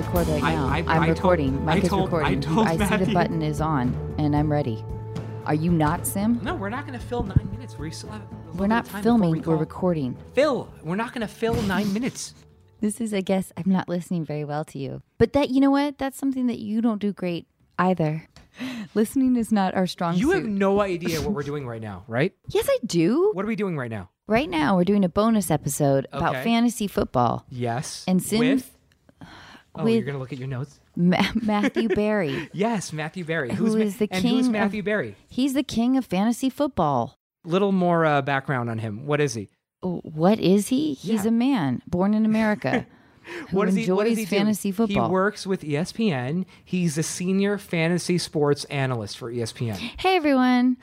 record right now. I'm recording. Mike is recording. I see the button is on, and I'm ready. Are you not, Sim? No, we're not going to fill 9 minutes. We still have we're not filming. We're recording. Phil, we're not going to fill 9 minutes. This is, I guess, I'm not listening very well to you. But that, you know what? That's something that you don't do great either. Listening is not our strong suit. You have no idea what we're doing right now, right? Yes, I do. What are we doing right now? Right now, we're doing a bonus episode about fantasy football. Yes. And Sim, with you're going to look at your notes? Matthew Berry. Yes, Matthew Berry. Who's Matthew Berry? He's the king of fantasy football. Little more background on him. What is he? What is he? He's a man born in America who enjoys fantasy football. He works with ESPN. He's a senior fantasy sports analyst for ESPN. Hey, everyone.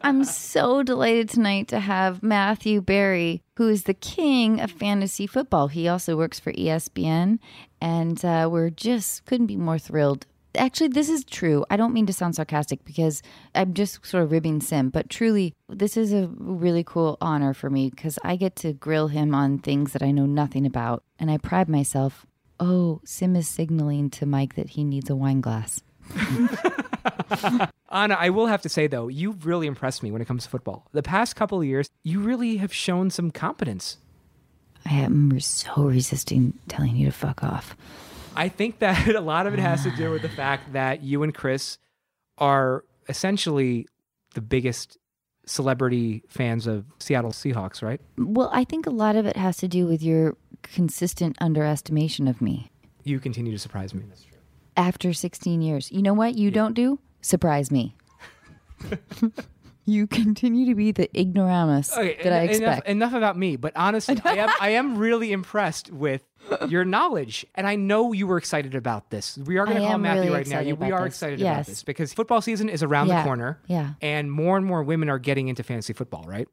I'm so delighted tonight to have Matthew Berry, who is the king of fantasy football. He also works for ESPN, and we're just couldn't be more thrilled. Actually, this is true. I don't mean to sound sarcastic because I'm just sort of ribbing Sim, but truly, this is a really cool honor for me because I get to grill him on things that I know nothing about. And I pride myself, Sim is signaling to Mike that he needs a wine glass. Anna, I will have to say, though, you've really impressed me when it comes to football. The past couple of years, you really have shown some competence. I am so resisting telling you to fuck off. I think that a lot of it has to do with the fact that you and Chris are essentially the biggest celebrity fans of Seattle Seahawks, right? Well, I think a lot of it has to do with your consistent underestimation of me. You continue to surprise me. That's true. After 16 years. You know what you don't do? Surprise me. You continue to be the ignoramus that I expect. Enough about me, but honestly, I am really impressed with your knowledge. And I know you were excited about this. We are going to call Matthew really right now. We are excited about this because football season is around the corner. Yeah. And more women are getting into fantasy football, right?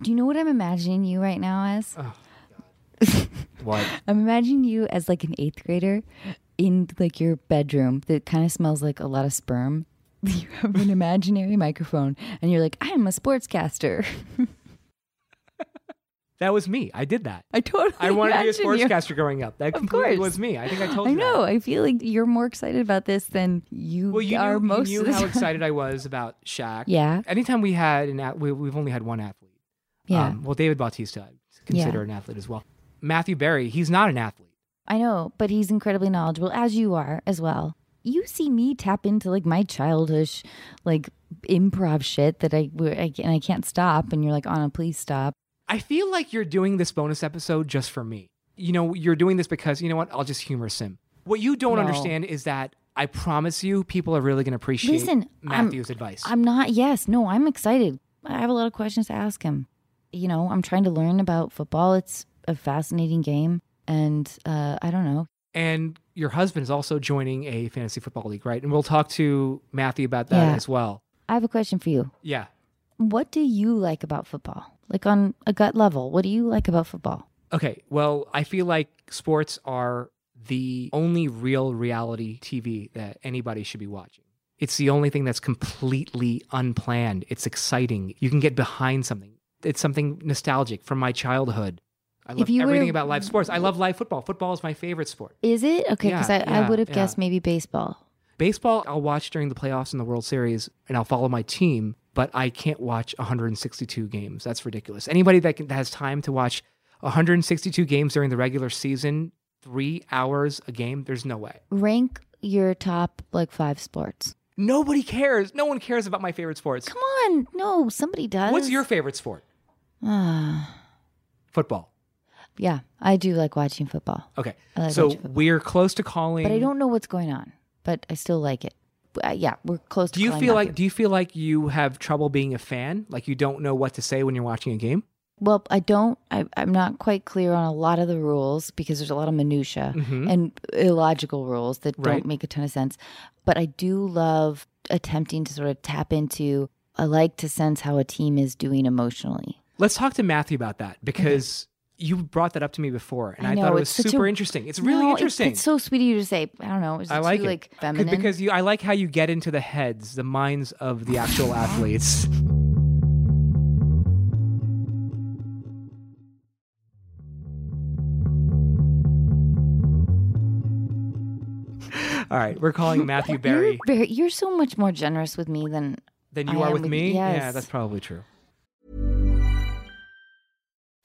Do you know what I'm imagining you right now as? Oh, God. What? I'm imagining you as like an 8th grader in like your bedroom that kind of smells like a lot of sperm. You have an imaginary microphone, and you're like, I'm a sportscaster. That was me. I did that. I wanted to be a sportscaster growing up. That completely was me. I think I told you. I know. That. I feel like you're more excited about this than you knew how excited I was about Shaq. Yeah. Anytime we had we've only had one athlete. Yeah. Well, David Bautista, I'd consider an athlete as well. Matthew Berry, he's not an athlete. I know, but he's incredibly knowledgeable, as you are as well. You see me tap into like my childish, like improv shit that I can't stop. And you're like, Anna, please stop. I feel like you're doing this bonus episode just for me. You know, you're doing this because, you know what? I'll just humor Sim. What you don't understand is that I promise you people are really going to appreciate Matthew's advice. I'm not. Yes. No, I'm excited. I have a lot of questions to ask him. You know, I'm trying to learn about football. It's a fascinating game. And I don't know. And your husband is also joining a fantasy football league, right? And we'll talk to Matthew about that as well. I have a question for you. Yeah. What do you like about football? Like on a gut level, what do you like about football? Okay. Well, I feel like sports are the only real reality TV that anybody should be watching. It's the only thing that's completely unplanned. It's exciting. You can get behind something. It's something nostalgic from my childhood. I love everything about live sports. I love live football. Football is my favorite sport. Is it? Okay, because I would have guessed maybe baseball. Baseball, I'll watch during the playoffs and the World Series, and I'll follow my team, but I can't watch 162 games. That's ridiculous. Anybody that has time to watch 162 games during the regular season, 3 hours a game, there's no way. Rank your top, 5 sports. Nobody cares. No one cares about my favorite sports. Come on. No, somebody does. What's your favorite sport? Football. Yeah, I do like watching football. Okay, we're close to calling. But I don't know what's going on, but I still like it. Yeah, we're close to calling. Do you feel like you have trouble being a fan? Like you don't know what to say when you're watching a game? Well, I don't. I'm not quite clear on a lot of the rules because there's a lot of minutiae and illogical rules that don't make a ton of sense. But I do love attempting to sort of tap into, I like to sense how a team is doing emotionally. Let's talk to Matthew about that because... You brought that up to me before, and I thought it was super interesting. It's really interesting. It's so sweet of you to say. I don't know. Is it too feminine? Because I like how you get into the heads, the minds of the actual athletes. All right, we're calling Matthew Berry. You're so much more generous with me than you are with me. Yes. Yeah, that's probably true.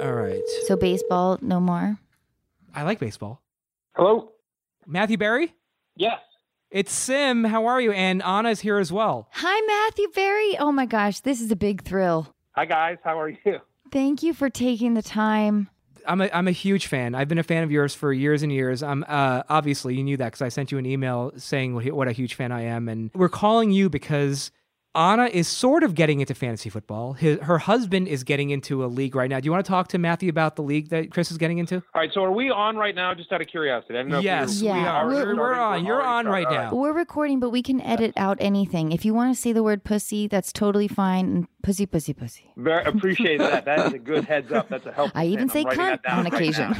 All right. So baseball, no more? I like baseball. Hello? Matthew Berry? Yes. It's Sim. How are you? And Anna's here as well. Hi, Matthew Berry. Oh, my gosh. This is a big thrill. Hi, guys. How are you? Thank you for taking the time. I'm a huge fan. I've been a fan of yours for years and years. Obviously, you knew that because I sent you an email saying what a huge fan I am. And we're calling you because Anna is sort of getting into fantasy football. Her husband is getting into a league right now. Do you want to talk to Matthew about the league that Chris is getting into? All right, so are we on right now, just out of curiosity? I don't know. Yes, we are. We're on. You're on right now. We're recording, but we can edit out anything. If you want to say the word pussy, that's totally fine. Pussy, pussy, pussy. Very appreciate that. That is a good heads up. That's a helpful I even say cunt on occasion.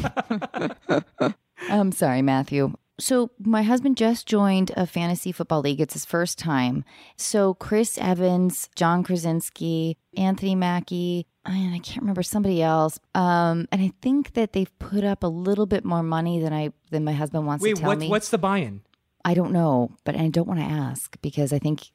Right. I'm sorry, Matthew. So my husband just joined a fantasy football league. It's his first time. So Chris Evans, John Krasinski, Anthony Mackie, and I can't remember somebody else. And I think that they've put up a little bit more money than my husband wants to tell me. Wait, what's the buy-in? I don't know, but I don't want to ask because I think...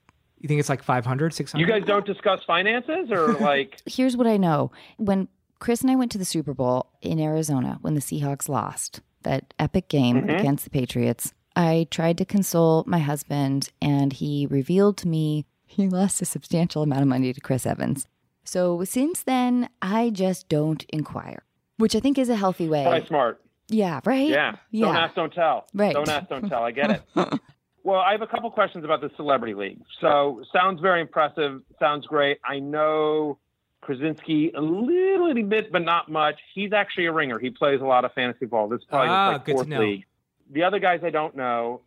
You think it's like 500, 600? You guys don't discuss finances or like... Here's what I know. When Chris and I went to the Super Bowl in Arizona when the Seahawks lost... that epic game against the Patriots. I tried to console my husband, and he revealed to me he lost a substantial amount of money to Chris Evans. So since then, I just don't inquire, which I think is a healthy way. Probably smart. Yeah, right? Yeah. Don't ask, don't tell. Right. Don't ask, don't tell. I get it. Well, I have a couple questions about the Celebrity League. So sounds very impressive. Sounds great. I know... Krasinski, a little bit, but not much. He's actually a ringer. He plays a lot of fantasy ball. This is probably like fourth league. The other guys I don't know.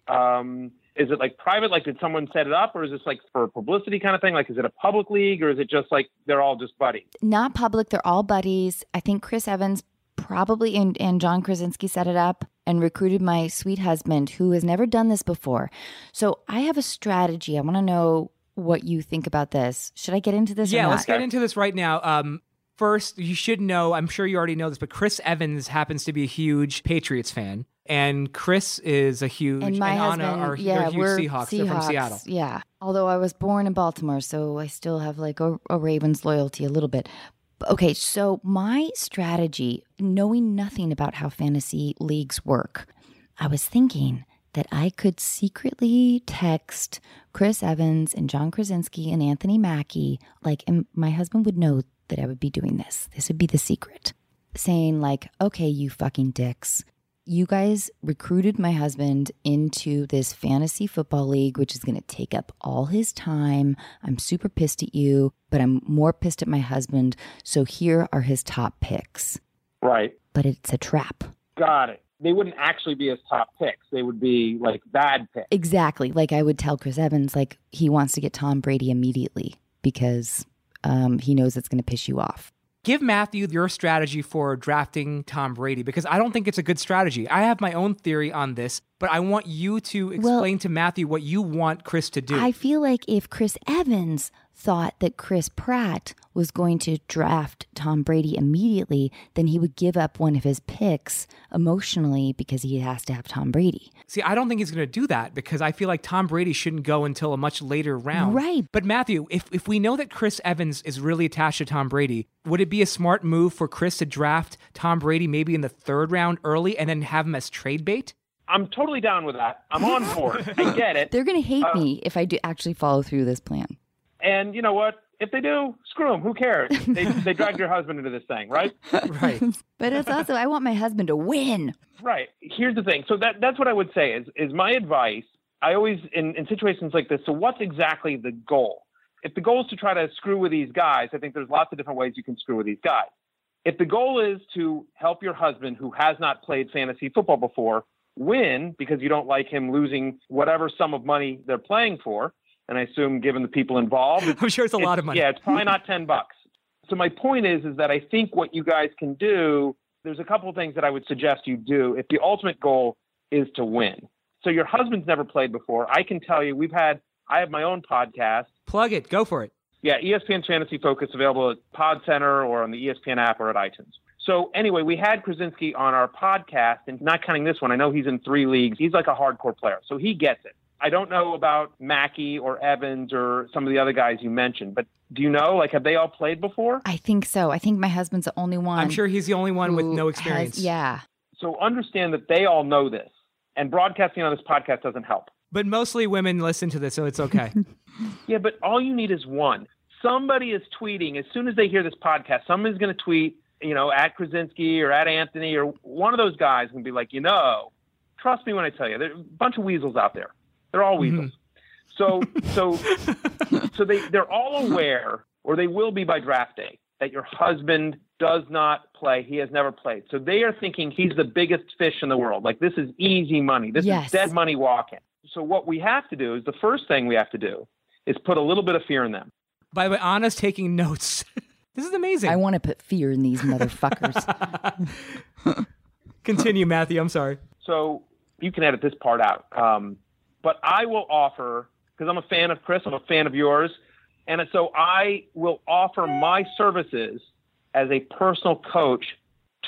Is it like private? Like, did someone set it up, or is this like for publicity kind of thing? Like, is it a public league, or is it just like they're all just buddies? Not public. They're all buddies. I think Chris Evans probably and John Krasinski set it up and recruited my sweet husband, who has never done this before. So I have a strategy. I want to know what you think about this. Should I get into this? Yeah, let's get into this right now. First, you should know, I'm sure you already know this, but Chris Evans happens to be a huge Patriots fan. And Chris is a huge, and Anna are huge Seahawks. They're from Seattle. Yeah. Although I was born in Baltimore, so I still have like a Ravens loyalty a little bit. Okay, so my strategy, knowing nothing about how fantasy leagues work, I was thinking that I could secretly text Chris Evans and John Krasinski and Anthony Mackie, like, and my husband would know that I would be doing this. This would be the secret. Saying like, okay, you fucking dicks. You guys recruited my husband into this fantasy football league, which is going to take up all his time. I'm super pissed at you, but I'm more pissed at my husband. So here are his top picks. Right. But it's a trap. Got it. They wouldn't actually be his top picks. They would be like bad picks. Exactly. Like I would tell Chris Evans, like he wants to get Tom Brady immediately because he knows it's going to piss you off. Give Matthew your strategy for drafting Tom Brady because I don't think it's a good strategy. I have my own theory on this, but I want you to explain to Matthew what you want Chris to do. I feel like if Chris Evans thought that Chris Pratt was going to draft Tom Brady immediately, then he would give up one of his picks emotionally because he has to have Tom Brady. See, I don't think he's going to do that because I feel like Tom Brady shouldn't go until a much later round. Right. But Matthew, if we know that Chris Evans is really attached to Tom Brady, would it be a smart move for Chris to draft Tom Brady maybe in the third round early and then have him as trade bait? I'm totally down with that. I'm on board. I get it. They're going to hate me if I do actually follow through this plan. And you know what? If they do, screw them. Who cares? They dragged your husband into this thing, right? Right. But it's also, I want my husband to win. Right. Here's the thing. So that's what I would say is my advice. I always, in situations like this, so what's exactly the goal? If the goal is to try to screw with these guys, I think there's lots of different ways you can screw with these guys. If the goal is to help your husband who has not played fantasy football before win because you don't like him losing whatever sum of money they're playing for, and I assume given the people involved, I'm sure it's a lot of money. Yeah, it's probably not $10. So my point is that I think what you guys can do, there's a couple of things that I would suggest you do if the ultimate goal is to win. So your husband's never played before. I can tell you, I have my own podcast. Plug it. Go for it. Yeah, ESPN Fantasy Focus, available at Pod Center or on the ESPN app or at iTunes. So anyway, we had Krasinski on our podcast, and not counting this one, I know he's in 3 leagues. He's like a hardcore player, so he gets it. I don't know about Mackie or Evans or some of the other guys you mentioned, but do you know, like, have they all played before? I think so. I think my husband's the only one. I'm sure he's the only one with no experience. Yeah. So understand that they all know this, and broadcasting on this podcast doesn't help. But mostly women listen to this, so it's okay. Yeah, but all you need is one. Somebody is tweeting. As soon as they hear this podcast, somebody's going to tweet, at Krasinski or at Anthony, or one of those guys can be like, trust me when I tell you, there's a bunch of weasels out there. They're all weasels. Mm-hmm. So they're all aware, or they will be by draft day, that your husband does not play. He has never played. So they are thinking he's the biggest fish in the world. Like, this is easy money. This is dead money walking. So what we have to do is, the first thing we have to do is put a little bit of fear in them. By the way, Anna's taking notes. This is amazing. I want to put fear in these motherfuckers. Continue, Matthew. I'm sorry. So you can edit this part out. But I will offer, because I'm a fan of Chris, I'm a fan of yours, and so I will offer my services as a personal coach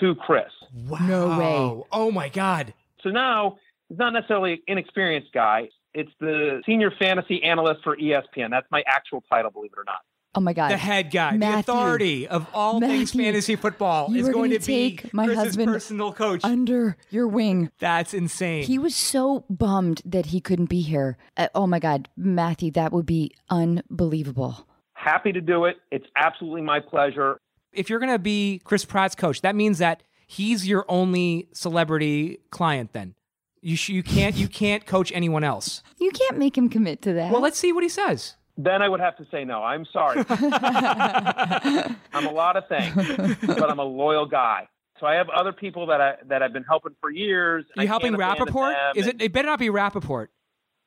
to Chris. Wow. No way. Oh, my God. So now, he's not necessarily an inexperienced guy. It's the senior fantasy analyst for ESPN. That's my actual title, believe it or not. Oh, my God. The head guy, Matthew, the authority of all things fantasy football is going to be my husband's personal coach. Under your wing. That's insane. He was so bummed that he couldn't be here. Oh, my God. Matthew, that would be unbelievable. Happy to do it. It's absolutely my pleasure. If you're going to be Chris Pratt's coach, that means that he's your only celebrity client then. You can't coach anyone else. You can't make him commit to that. Well, let's see what he says. Then I would have to say no. I'm sorry. I'm a lot of things, but I'm a loyal guy. So I have other people that I've been helping for years. You helping Rappaport? It better not be Rappaport.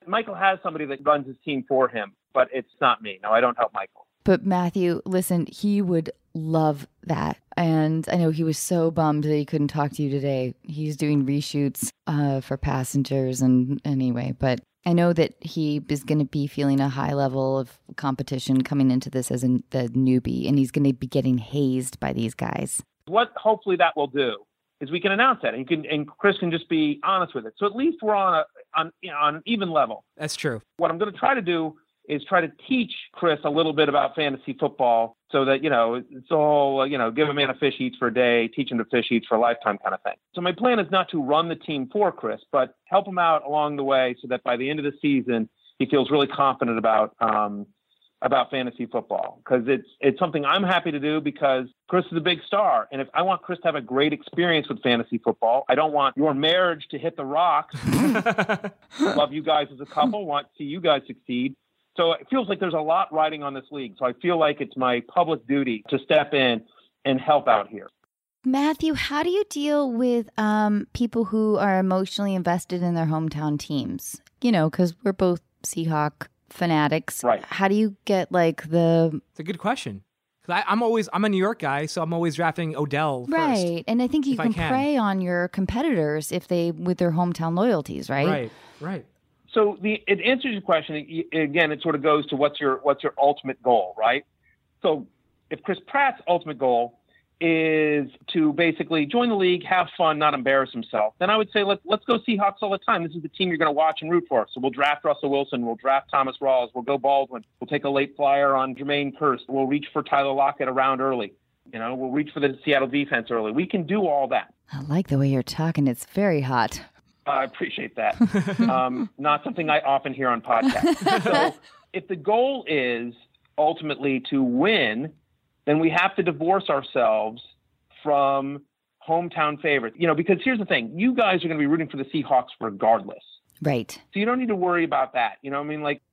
Michael has somebody that runs his team for him, but it's not me. No, I don't help Michael. But Matthew, listen, he would love that. And I know he was so bummed that he couldn't talk to you today. He's doing reshoots for Passengers, and anyway, but I know that he is going to be feeling a high level of competition coming into this as the newbie, and he's going to be getting hazed by these guys. What hopefully that will do is we can announce that, and Chris can just be honest with it. So at least we're on an even level. That's true. What I'm going to try to do is try to teach Chris a little bit about fantasy football so that, it's all, give a man a fish, eats for a day, teach him to fish, eats for a lifetime kind of thing. So my plan is not to run the team for Chris, but help him out along the way so that by the end of the season, he feels really confident about fantasy football, because it's something I'm happy to do because Chris is a big star. And if I want Chris to have a great experience with fantasy football, I don't want your marriage to hit the rocks. Love you guys as a couple, want to see you guys succeed. So it feels like there's a lot riding on this league. So I feel like it's my public duty to step in and help out here. Matthew, how do you deal with people who are emotionally invested in their hometown teams? Because we're both Seahawk fanatics. Right. How do you get It's a good question. I'm a New York guy, so I'm always drafting Odell first. Right, and I think you can prey on your competitors with their hometown loyalties, right? Right. So it answers your question. Again, it sort of goes to what's your ultimate goal, right? So if Chris Pratt's ultimate goal is to basically join the league, have fun, not embarrass himself, then I would say let's go Seahawks all the time. This is the team you're going to watch and root for. So we'll draft Russell Wilson. We'll draft Thomas Rawls. We'll go Baldwin. We'll take a late flyer on Jermaine Kearse. We'll reach for Tyler Lockett around early. We'll reach for the Seattle defense early. We can do all that. I like the way you're talking. It's very hot. I appreciate that. Not something I often hear on podcasts. So if the goal is ultimately to win, then we have to divorce ourselves from hometown favorites. Because here's the thing. You guys are going to be rooting for the Seahawks regardless. Right. So you don't need to worry about that.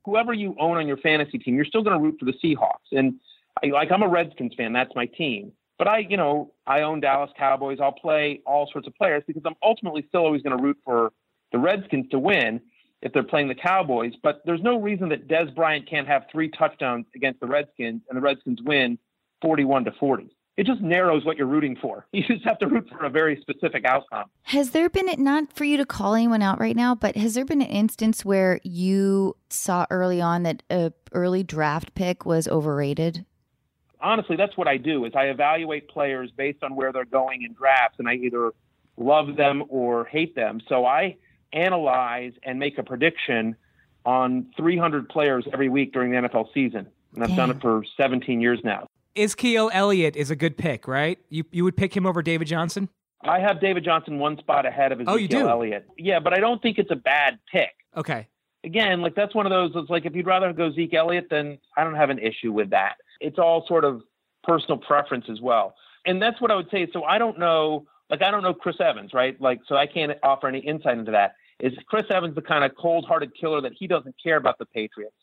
Whoever you own on your fantasy team, you're still going to root for the Seahawks. And I'm a Redskins fan. That's my team. But I own Dallas Cowboys. I'll play all sorts of players because I'm ultimately still always going to root for the Redskins to win if they're playing the Cowboys. But there's no reason that Des Bryant can't have 3 touchdowns against the Redskins and the Redskins win 41-40. It just narrows what you're rooting for. You just have to root for a very specific outcome. Has there been, not for you to call anyone out right now, but has there been an instance where you saw early on that a early draft pick was overrated? Honestly, that's what I do, is I evaluate players based on where they're going in drafts, and I either love them or hate them. So I analyze and make a prediction on 300 players every week during the NFL season. And I've done it for 17 years now. Ezekiel Elliott is a good pick, right? You would pick him over David Johnson? I have David Johnson one spot ahead of Ezekiel Elliott. Yeah, but I don't think it's a bad pick. Okay. Again, like that's one of those, it's like if you'd rather go Zeke Elliott, then I don't have an issue with that. It's all sort of personal preference as well. And that's what I would say. So I don't know Chris Evans, right? Like, so I can't offer any insight into that. Is Chris Evans the kind of cold-hearted killer that he doesn't care about the Patriots?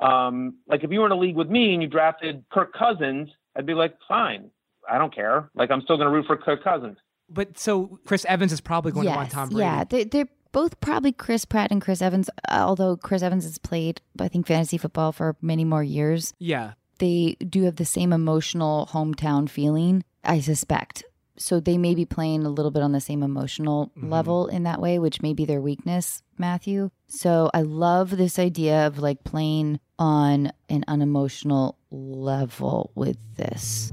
Like if you were in a league with me and you drafted Kirk Cousins, I'd be like, fine, I don't care. Like I'm still going to root for Kirk Cousins. But so Chris Evans is probably going to want Tom Brady. Yeah, they're both probably Chris Pratt and Chris Evans, although Chris Evans has played, I think, fantasy football for many more years. Yeah. They do have the same emotional hometown feeling, I suspect. So they may be playing a little bit on the same emotional level in that way, which may be their weakness, Matthew. So I love this idea of like playing on an unemotional level with this.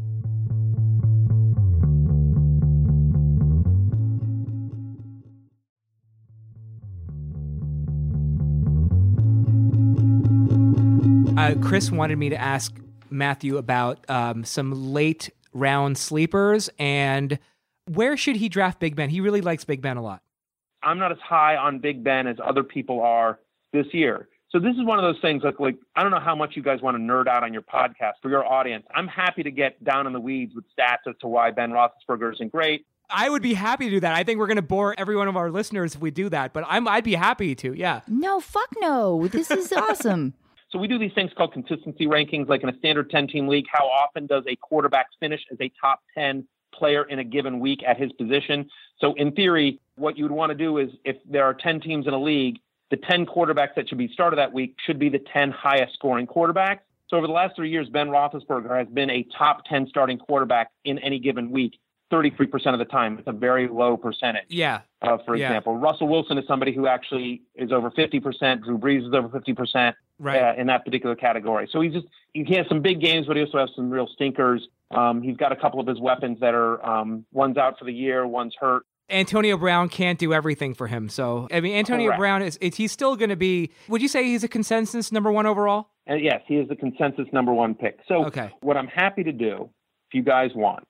Chris wanted me to ask Matthew about some late round sleepers and where should he draft Big Ben? He really likes Big Ben a lot. I'm not as high on Big Ben as other people are this year. So this is one of those things like I don't know how much you guys want to nerd out on your podcast for your audience. I'm happy to get down in the weeds with stats as to why Ben Roethlisberger isn't great. I would be happy to do that. I think we're going to bore every one of our listeners if we do that, but I'd be happy to, yeah. No, fuck no. This is awesome. So we do these things called consistency rankings, like in a standard 10-team league. How often does a quarterback finish as a top 10 player in a given week at his position? So in theory, what you would want to do is if there are 10 teams in a league, the 10 quarterbacks that should be started that week should be the 10 highest scoring quarterbacks. So over the last 3 years, Ben Roethlisberger has been a top 10 starting quarterback in any given week 33% of the time. It's a very low percentage. Yeah. For example, Russell Wilson is somebody who actually is over 50%. Drew Brees is over 50%. Right. In that particular category. So he has some big games, but he also has some real stinkers. He's got a couple of his weapons that are, one's out for the year, one's hurt. Antonio Brown can't do everything for him. So, I mean, Antonio Correct. Brown is he's still going to be, would you say he's a consensus number one overall? Yes, he is the consensus number one pick. So What I'm happy to do, if you guys want,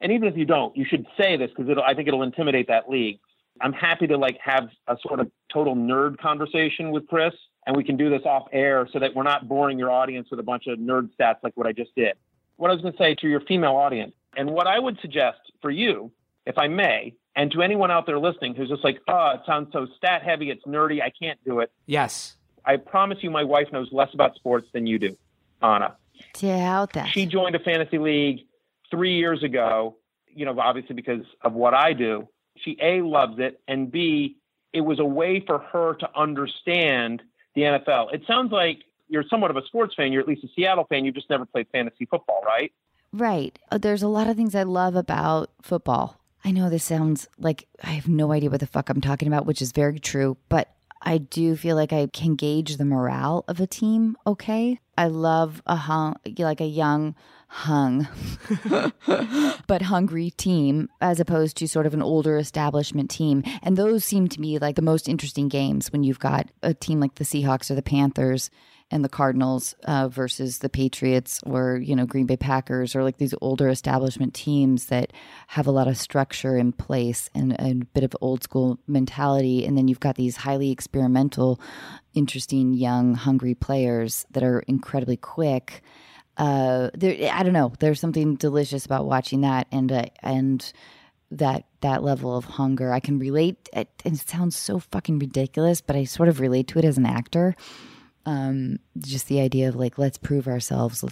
and even if you don't, you should say this because I think it'll intimidate that league. I'm happy to have a sort of total nerd conversation with Chris. And we can do this off air so that we're not boring your audience with a bunch of nerd stats like what I just did. What I was going to say to your female audience, and what I would suggest for you, if I may, and to anyone out there listening who's just like, oh, it sounds so stat heavy, it's nerdy, I can't do it. Yes. I promise you my wife knows less about sports than you do, Anna. Doubt that. She joined a fantasy league 3 years ago, obviously because of what I do. She, A, loves it, and B, it was a way for her to understand the NFL. It sounds like you're somewhat of a sports fan. You're at least a Seattle fan. You've just never played fantasy football, right? Right. There's a lot of things I love about football. I know this sounds like I have no idea what the fuck I'm talking about, which is very true, but I do feel like I can gauge the morale of a team. Okay. I love a young, but hungry team as opposed to sort of an older establishment team. And those seem to me like the most interesting games when you've got a team like the Seahawks or the Panthers and the Cardinals versus the Patriots or, Green Bay Packers or like these older establishment teams that have a lot of structure in place and a bit of old school mentality. And then you've got these highly experimental, interesting, young, hungry players that are incredibly quick. I don't know. There's something delicious about watching that and that level of hunger. I can relate. It sounds so fucking ridiculous, but I sort of relate to it as an actor. Just the idea of let's prove ourselves.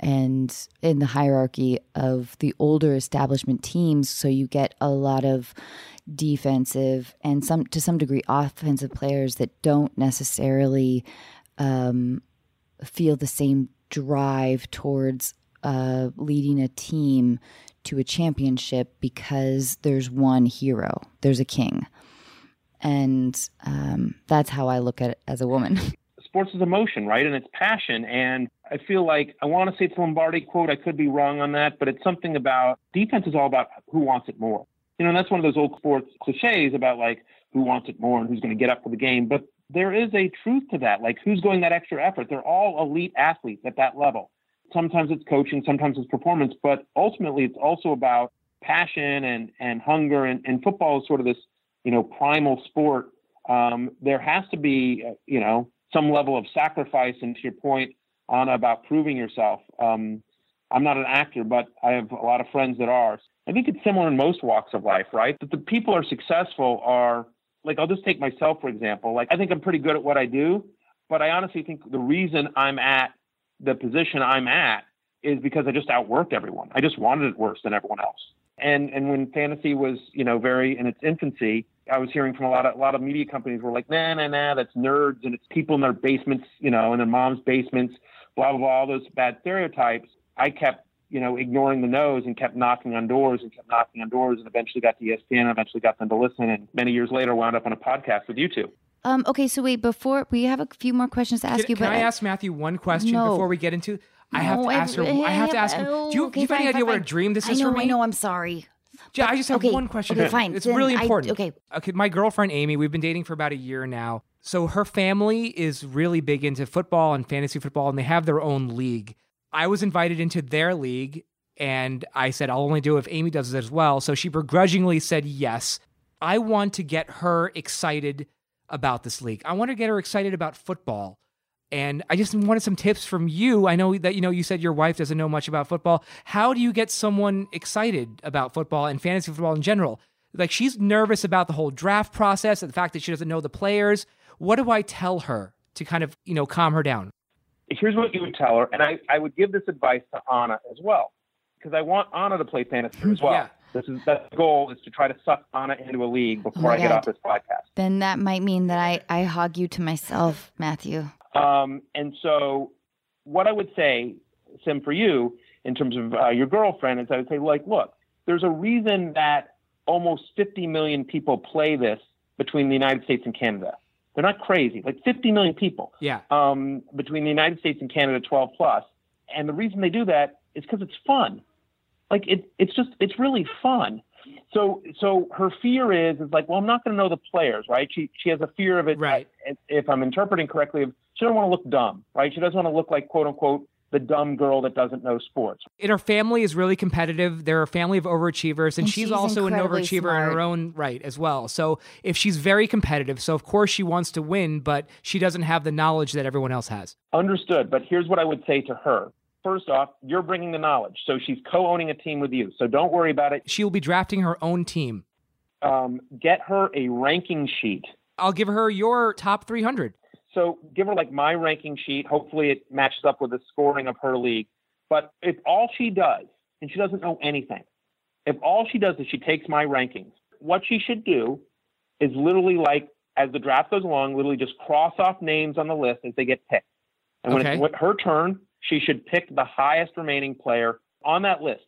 and in the hierarchy of the older establishment teams. So you get a lot of defensive and to some degree offensive players that don't necessarily feel the same drive towards leading a team to a championship, because there's one hero, there's a king. And that's how I look at it as a woman. Sports is emotion, right? And it's passion. And I feel like, I want to say it's a Lombardi quote, I could be wrong on that, but it's something about defense is all about who wants it more. You know, and that's one of those old sports cliches about like who wants it more and who's going to get up for the game. But there is a truth to that. Like, who's going that extra effort? They're all elite athletes at that level. Sometimes it's coaching, sometimes it's performance, but ultimately it's also about passion and hunger. And football is sort of this, you know, primal sport. There has to be, you know, some level of sacrifice. And to your point, Anna, about proving yourself, I'm not an actor, but I have a lot of friends that are. I think it's similar in most walks of life, right? That the people are successful are, like, I'll just take myself, for example. Like, I think I'm pretty good at what I do, but I honestly think the reason I'm at the position I'm at is because I just outworked everyone. I just wanted it worse than everyone else. And when fantasy was, you know, very in its infancy, I was hearing from a lot of media companies were like, nah, that's nerds, and it's people in their basements, you know, in their mom's basements, blah, blah, blah, all those bad stereotypes. I kept, you know, ignoring the no's and kept knocking on doors and eventually got to ESPN, eventually got them to listen, and many years later wound up on a podcast with you two. Okay, so wait, before we have a few more questions to ask you. Can I ask Matthew one question before we get into? I have to ask him. Do you have any idea what a dream this is for me? I know. I'm sorry. Yeah, I just have one question. Okay, fine. It's really important. Okay. My girlfriend Amy, we've been dating for about a year now. So her family is really big into football and fantasy football, and they have their own league. I was invited into their league, and I said I'll only do it if Amy does it as well. So she begrudgingly said yes. I want to get her excited about this league. I want to get her excited about football. And I just wanted some tips from you. I know that, you know, you said your wife doesn't know much about football. How do you get someone excited about football and fantasy football in general? Like, she's nervous about the whole draft process and the fact that she doesn't know the players. What do I tell her to kind of, you know, calm her down? Here's what you would tell her. And I would give this advice to Anna as well, because I want Anna to play fantasy as well. Yeah. That's the goal, is to try to suck Anna into a league before I get off this podcast. Then that might mean that I hog you to myself, Matthew. And so what I would say, Sim, for you, in terms of your girlfriend, is I would say, like, look, there's a reason that almost 50 million people play this between the United States and Canada. They're not crazy. Like, 50 million people between the United States and Canada, 12 plus. And the reason they do that is because it's fun. Like, it's really fun. So her fear is like, well, I'm not going to know the players, right? She has a fear of it, right? If I'm interpreting correctly, she doesn't want to look dumb, right? She doesn't want to look like, quote unquote, the dumb girl that doesn't know sports. And her family is really competitive. They're a family of overachievers, and she's also an overachiever smart in her own right as well. So if she's very competitive, so of course she wants to win, but she doesn't have the knowledge that everyone else has. Understood. But here's what I would say to her. First off, you're bringing the knowledge. So she's co-owning a team with you. So don't worry about it. She'll be drafting her own team. Get her a ranking sheet. I'll give her your top 300. So give her like my ranking sheet. Hopefully it matches up with the scoring of her league. But if all she does, and she doesn't know anything, if all she does is she takes my rankings, what she should do is literally, like, as the draft goes along, literally just cross off names on the list as they get picked. And when it's her turn, she should pick the highest remaining player on that list.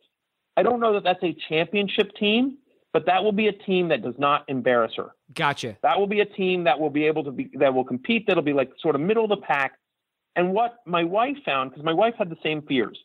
I don't know that that's a championship team, but that will be a team that does not embarrass her. Gotcha. That will be a team that will be able to be, that will compete, that'll be like sort of middle of the pack. And what my wife found, because my wife had the same fears.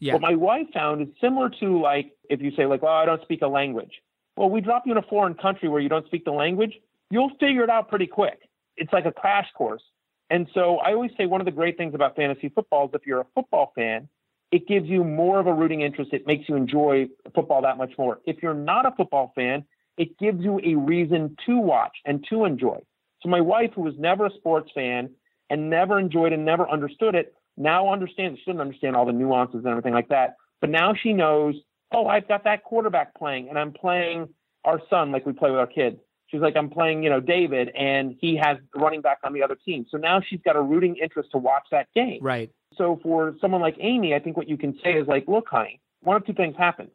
Yeah. What my wife found is similar to, like, if you say, like, well, I don't speak a language. Well, we drop you in a foreign country where you don't speak the language, you'll figure it out pretty quick. It's like a crash course. And so I always say one of the great things about fantasy football is if you're a football fan, it gives you more of a rooting interest. It makes you enjoy football that much more. If you're not a football fan, it gives you a reason to watch and to enjoy. So my wife, who was never a sports fan and never enjoyed and never understood it, now understands. She didn't understand all the nuances and everything like that. But now she knows, oh, I've got that quarterback playing, and I'm playing our son like we play with our kids. She's like, I'm playing, you know, David, and he has the running back on the other team. So now she's got a rooting interest to watch that game. Right. So for someone like Amy, I think what you can say is like, look, honey, one of two things happens.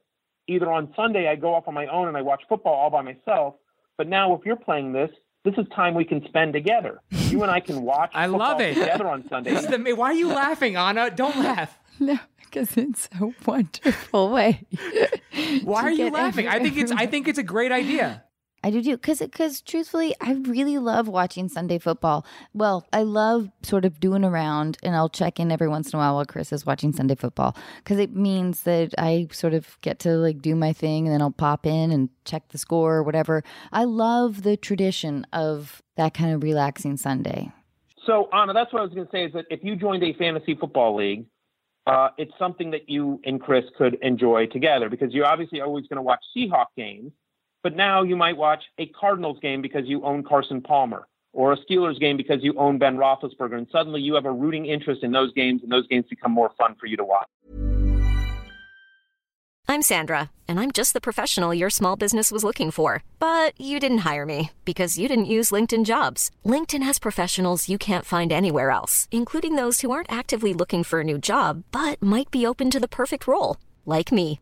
Either on Sunday, I go off on my own and I watch football all by myself. But now if you're playing this, this is time we can spend together. You and I can watch together on Sunday. Why are you laughing, Anna? Don't laugh. No, because it's a wonderful way. Why are you laughing? I think it's a great idea. I do too, because truthfully, I really love watching Sunday football. Well, I love sort of doing around, and I'll check in every once in a while Chris is watching Sunday football, because it means that I sort of get to like do my thing, and then I'll pop in and check the score or whatever. I love the tradition of that kind of relaxing Sunday. So, Anna, that's what I was going to say, is that if you joined a fantasy football league, it's something that you and Chris could enjoy together, because you're obviously always going to watch Seahawks games. But now you might watch a Cardinals game because you own Carson Palmer, or a Steelers game because you own Ben Roethlisberger. And suddenly you have a rooting interest in those games, and those games become more fun for you to watch. I'm Sandra, and I'm just the professional your small business was looking for. But you didn't hire me because you didn't use LinkedIn Jobs. LinkedIn has professionals you can't find anywhere else, including those who aren't actively looking for a new job, but might be open to the perfect role, like me.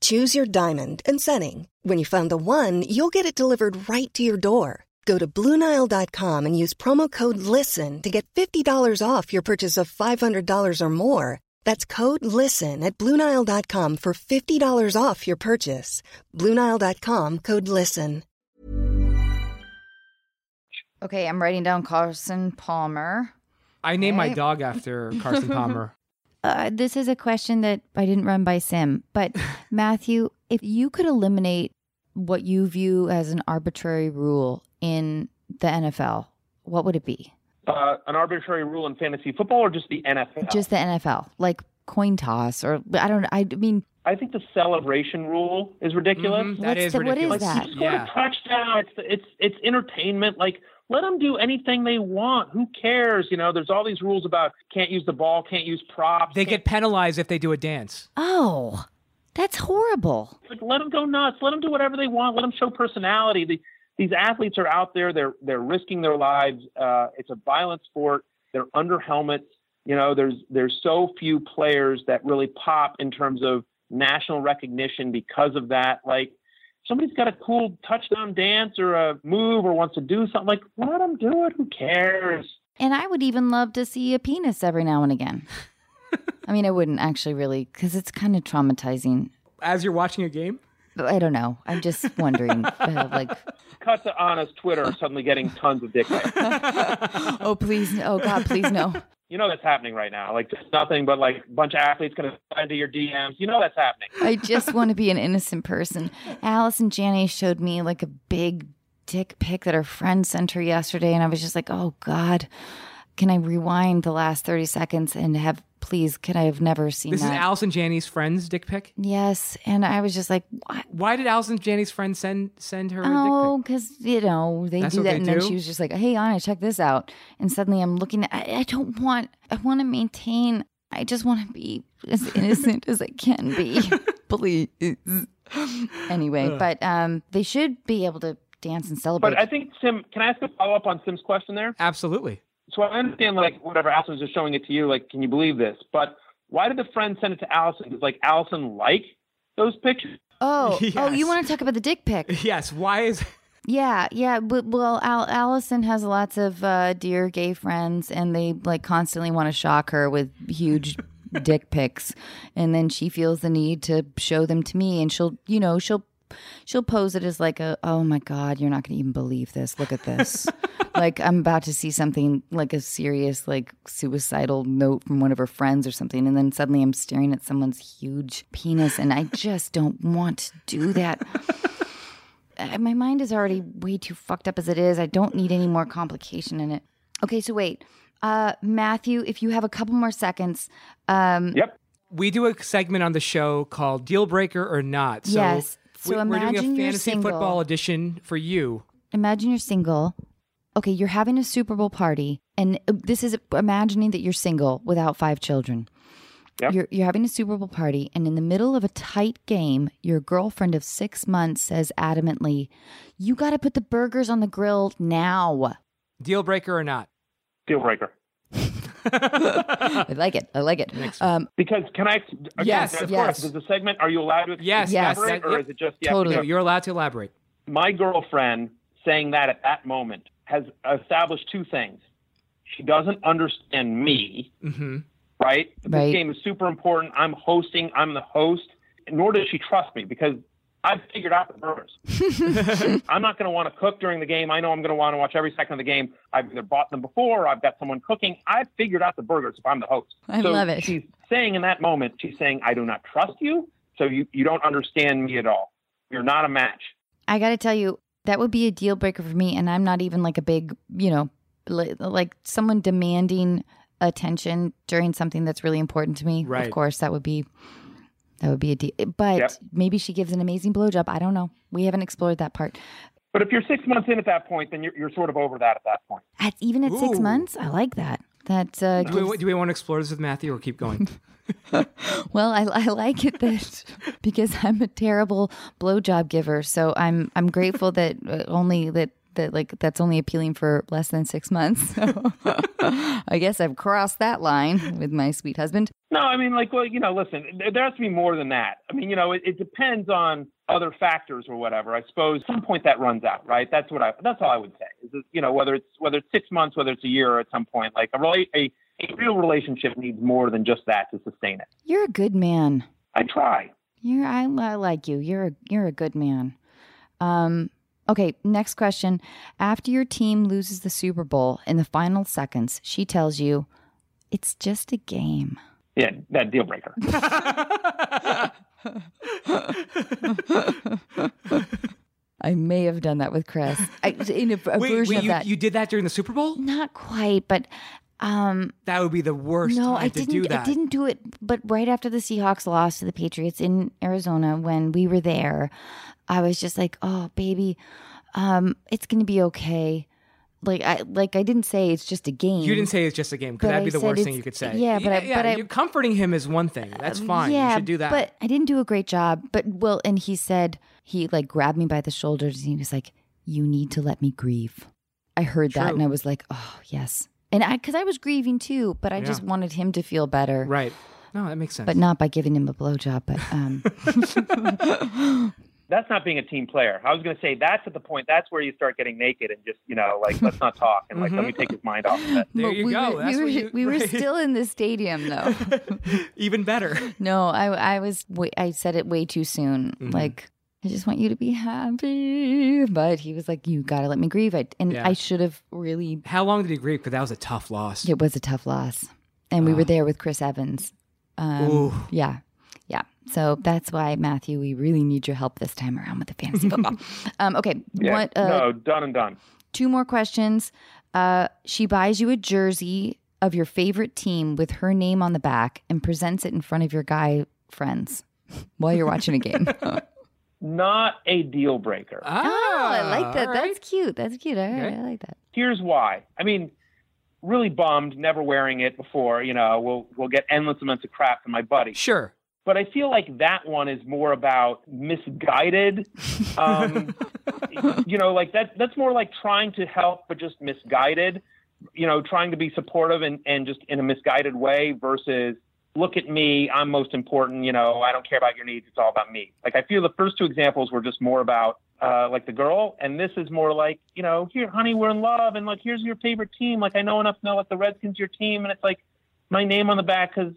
Choose your diamond and setting. When you find the one, you'll get it delivered right to your door. Go to BlueNile.com and use promo code LISTEN to get $50 off your purchase of $500 or more. That's code LISTEN at BlueNile.com for $50 off your purchase. BlueNile.com, code LISTEN. Okay, I'm writing down Carson Palmer. I named my dog after Carson Palmer. This is a question that I didn't run by Sim, but Matthew, if you could eliminate what you view as an arbitrary rule in the NFL, what would it be? An arbitrary rule in fantasy football, or just the NFL? Just the NFL, like coin toss, or I think the celebration rule is ridiculous. Mm-hmm. What is that? You scored a touchdown. It's entertainment. Like, let them do anything they want. Who cares? You know, there's all these rules about can't use the ball, can't use props. They get penalized if they do a dance. Oh, that's horrible. Like, let them go nuts. Let them do whatever they want. Let them show personality. These athletes are out there. They're risking their lives. It's a violent sport. They're under helmets. You know, there's so few players that really pop in terms of national recognition because of that. Like, somebody's got a cool touchdown dance or a move or wants to do something, like, let them do it. Who cares? And I would even love to see a penis every now and again. I mean, I wouldn't actually really, because it's kind of traumatizing. As you're watching a game? I don't know. I'm just wondering. Cut to Anna's Twitter suddenly getting tons of dick pics. Oh, please. Oh, God, please, no. You know that's happening right now. Like, just nothing but like a bunch of athletes going to slide into your DMs. You know that's happening. I just want to be an innocent person. Alice and Janae showed me like a big dick pic that her friend sent her yesterday. And I was just like, oh, God, can I rewind the last 30 seconds and can I have never seen this that? This is Alice and Janae's friend's dick pic? Yes. And I was just like, what? Why did Alice and Janae's friend send her a dick pic? Oh, because, you know, they do that. Then she was just like, hey, Anna, check this out. And suddenly I'm looking at, I want to maintain, I just want to be as innocent as I can be. Please. Anyway, but they should be able to dance and celebrate. But I think, Sim, can I ask a follow-up on Sim's question there? Absolutely. So I understand, like, whatever, Allison was just showing it to you, like, can you believe this? But why did the friend send it to Allison? Does, like, Allison like those pictures? Oh, yes. Oh, you want to talk about the dick pic? Yes, why is... Yeah, well, Allison has lots of dear gay friends, and they, like, constantly want to shock her with huge dick pics, and then she feels the need to show them to me, and she'll pose it as like a, oh my God, you're not going to even believe this. Look at this. Like, I'm about to see something like a serious, like, suicidal note from one of her friends or something. And then suddenly I'm staring at someone's huge penis, and I just don't want to do that. My mind is already way too fucked up as it is. I don't need any more complication in it. Okay, so wait. Matthew, if you have a couple more seconds. Yep. We do a segment on the show called Deal Breaker or Not. So yes. So we're doing a fantasy football edition for you. Imagine you're single. Okay, you're having a Super Bowl party, and this is imagining that you're single without 5 children. Yep. You're having a Super Bowl party, and in the middle of a tight game, your girlfriend of 6 months says adamantly, you got to put the burgers on the grill now. Deal breaker or not? Deal breaker. I like it. Because can I? Yes, of course. Does the segment, are you allowed to elaborate, or is it just yes? Totally. No, you're allowed to elaborate. My girlfriend saying that at that moment has established 2 things. She doesn't understand me. Mm-hmm. Right? This game is super important. I'm hosting. I'm the host. Nor does she trust me because I've figured out the burgers. I'm not going to want to cook during the game. I know I'm going to want to watch every second of the game. I've either bought them before or I've got someone cooking. I've figured out the burgers if I'm the host. I love it. She's saying in that moment, she's saying, I do not trust you. So you don't understand me at all. You're not a match. I got to tell you, that would be a deal breaker for me. And I'm not even like a big, like someone demanding attention during something that's really important to me. Right. Of course, that would be a deal. But maybe she gives an amazing blowjob. I don't know. We haven't explored that part. But if you're 6 months in at that point, then you're sort of over that at that point. Even at 6 months? I like that. That's do we want to explore this with Matthew or keep going? Well, I like it that because I'm a terrible blowjob giver. So I'm grateful that that's only appealing for less than 6 months. So I guess I've crossed that line with my sweet husband. No, I mean, listen, there has to be more than that. I mean, it depends on other factors or whatever. I suppose at some point that runs out, right? That's all I would say. Is that, whether it's 6 months, whether it's a year, or at some point, like a real relationship needs more than just that to sustain it. You're a good man. I try. I like you. You're a good man. Okay, next question. After your team loses the Super Bowl in the final seconds, she tells you, it's just a game. Yeah, that deal breaker. I may have done that with Chris. Wait, you did that during the Super Bowl? Not quite, but... that would be the worst time to do that. I didn't do it, but right after the Seahawks lost to the Patriots in Arizona when we were there, I was just like, oh, baby, it's going to be okay. I didn't say it's just a game. You didn't say it's just a game because that'd be the worst thing you could say. Yeah, but comforting him is one thing. That's fine. Yeah, you should do that. But I didn't do a great job. But well, and he said, he grabbed me by the shoulders and he was like, you need to let me grieve. I heard that and I was like, oh, yes. And because I was grieving too, but I just wanted him to feel better. Right. No, that makes sense. But not by giving him a blowjob. But that's not being a team player. I was going to say that's at the point. That's where you start getting naked and just let's not talk and let me take his mind off of it. There you go. We were still in the stadium though. Even better. No, I said it way too soon. Mm-hmm. I just want you to be happy. But he was like, you got to let me grieve. I should have really... How long did he grieve? Because that was a tough loss. It was a tough loss. And we were there with Chris Evans. Yeah. Yeah. So that's why, Matthew, we really need your help this time around with the fantasy football. Okay. Yeah. What, done and done. 2 more questions. She buys you a jersey of your favorite team with her name on the back and presents it in front of your guy friends while you're watching a game. Not a deal breaker. I like that. Right. That's cute. That's cute. All right. I like that. Here's why. I mean, really bummed never wearing it before. We'll get endless amounts of crap from my buddy. Sure. But I feel like that one is more about misguided. That's more like trying to help, but just misguided, trying to be supportive and just in a misguided way versus, look at me, I'm most important, I don't care about your needs, it's all about me. I feel the first 2 examples were just more about, the girl, and this is more like, here, honey, we're in love, and, here's your favorite team, I know enough to know, the Redskins your team, and it's, my name on the back, because,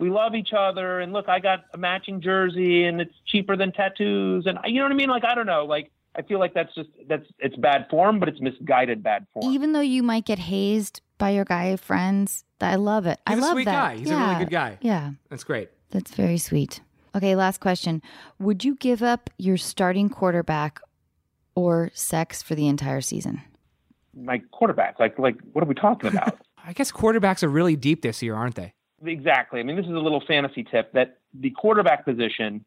we love each other, and look, I got a matching jersey, and it's cheaper than tattoos, and, you know what I mean? I don't know, I feel like it's bad form, but it's misguided bad form. Even though you might get hazed by your guy friends, I love it. He's I love that. He's a sweet guy. He's a really good guy. Yeah. That's great. That's very sweet. Okay, last question. Would you give up your starting quarterback or sex for the entire season? My quarterback? What are we talking about? I guess quarterbacks are really deep this year, aren't they? Exactly. I mean, this is a little fantasy tip that the quarterback position,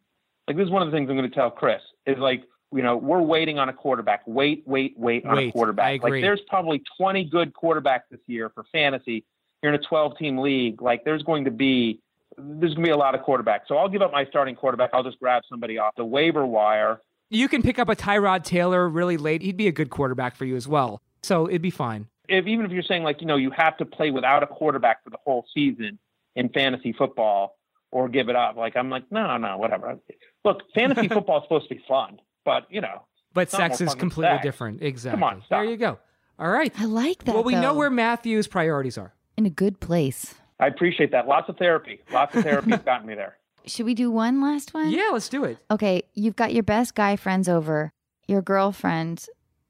like this is one of the things I'm going to tell Chris, is like, you know, we're waiting on a quarterback. Wait on a quarterback. I agree. Like there's probably 20 good quarterbacks this year for fantasy. You're in a 12-team league. Like there's going to be a lot of quarterbacks. So I'll give up my starting quarterback. I'll just grab somebody off the waiver wire. You can pick up a Tyrod Taylor really late. He'd be a good quarterback for you as well. So it'd be fine. Even if you're saying like, you know, you have to play without a quarterback for the whole season in fantasy football or give it up. Like, I'm like, no, whatever. Look, fantasy football is supposed to be fun. But, you know. But sex is completely different. Exactly. Come on, stop. There you go. All right. I like that, Well, we know where Matthew's priorities are. In a good place. I appreciate that. Lots of therapy has gotten me there. Should we do one last one? Yeah, let's do it. Okay. You've got your best guy friends over. Your girlfriend,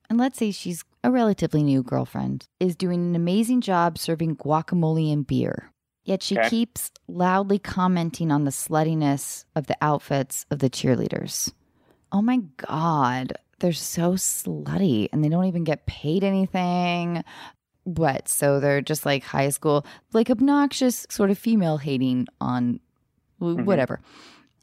and let's say she's a relatively new girlfriend, is doing an amazing job serving guacamole and beer. Yet she keeps loudly commenting on the sluttiness of the outfits of the cheerleaders. Oh my God, they're so slutty and they don't even get paid anything. What? So they're just like high school, like obnoxious sort of female hating on whatever.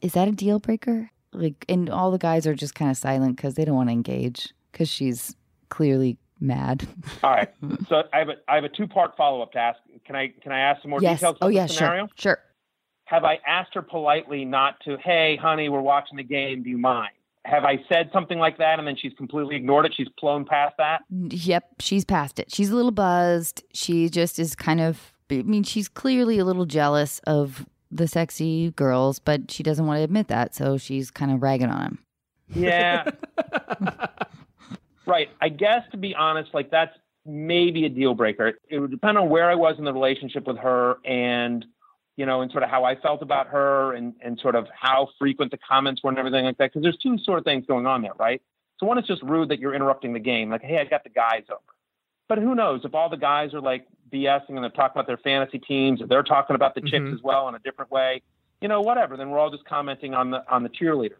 Is that a deal breaker? Like, and all the guys are just kind of silent because they don't want to engage because she's clearly mad. All right. So I have a two-part follow-up to ask. Can I ask some more details about the scenario? Sure. Have I asked her politely not to, hey, honey, we're watching the game. Do you mind? Have I said something like that and then she's completely ignored it? She's blown past that? Yep, she's past it. She's a little buzzed. She just is kind of, I mean, she's clearly a little jealous of the sexy girls, but she doesn't want to admit that, so she's kind of ragging on him. Yeah. Right. I guess, to be honest, like that's maybe a deal breaker. It would depend on where I was in the relationship with her and, you know, and sort of how I felt about her and sort of how frequent the comments were and everything like that. Because there's two sort of things going on there, right? So one, it's just rude that you're interrupting the game. Like, hey, I got the guys over. But who knows if all the guys are like BSing and they're talking about their fantasy teams or they're talking about the chicks as well in a different way, you know, whatever. Then we're all just commenting on the cheerleaders.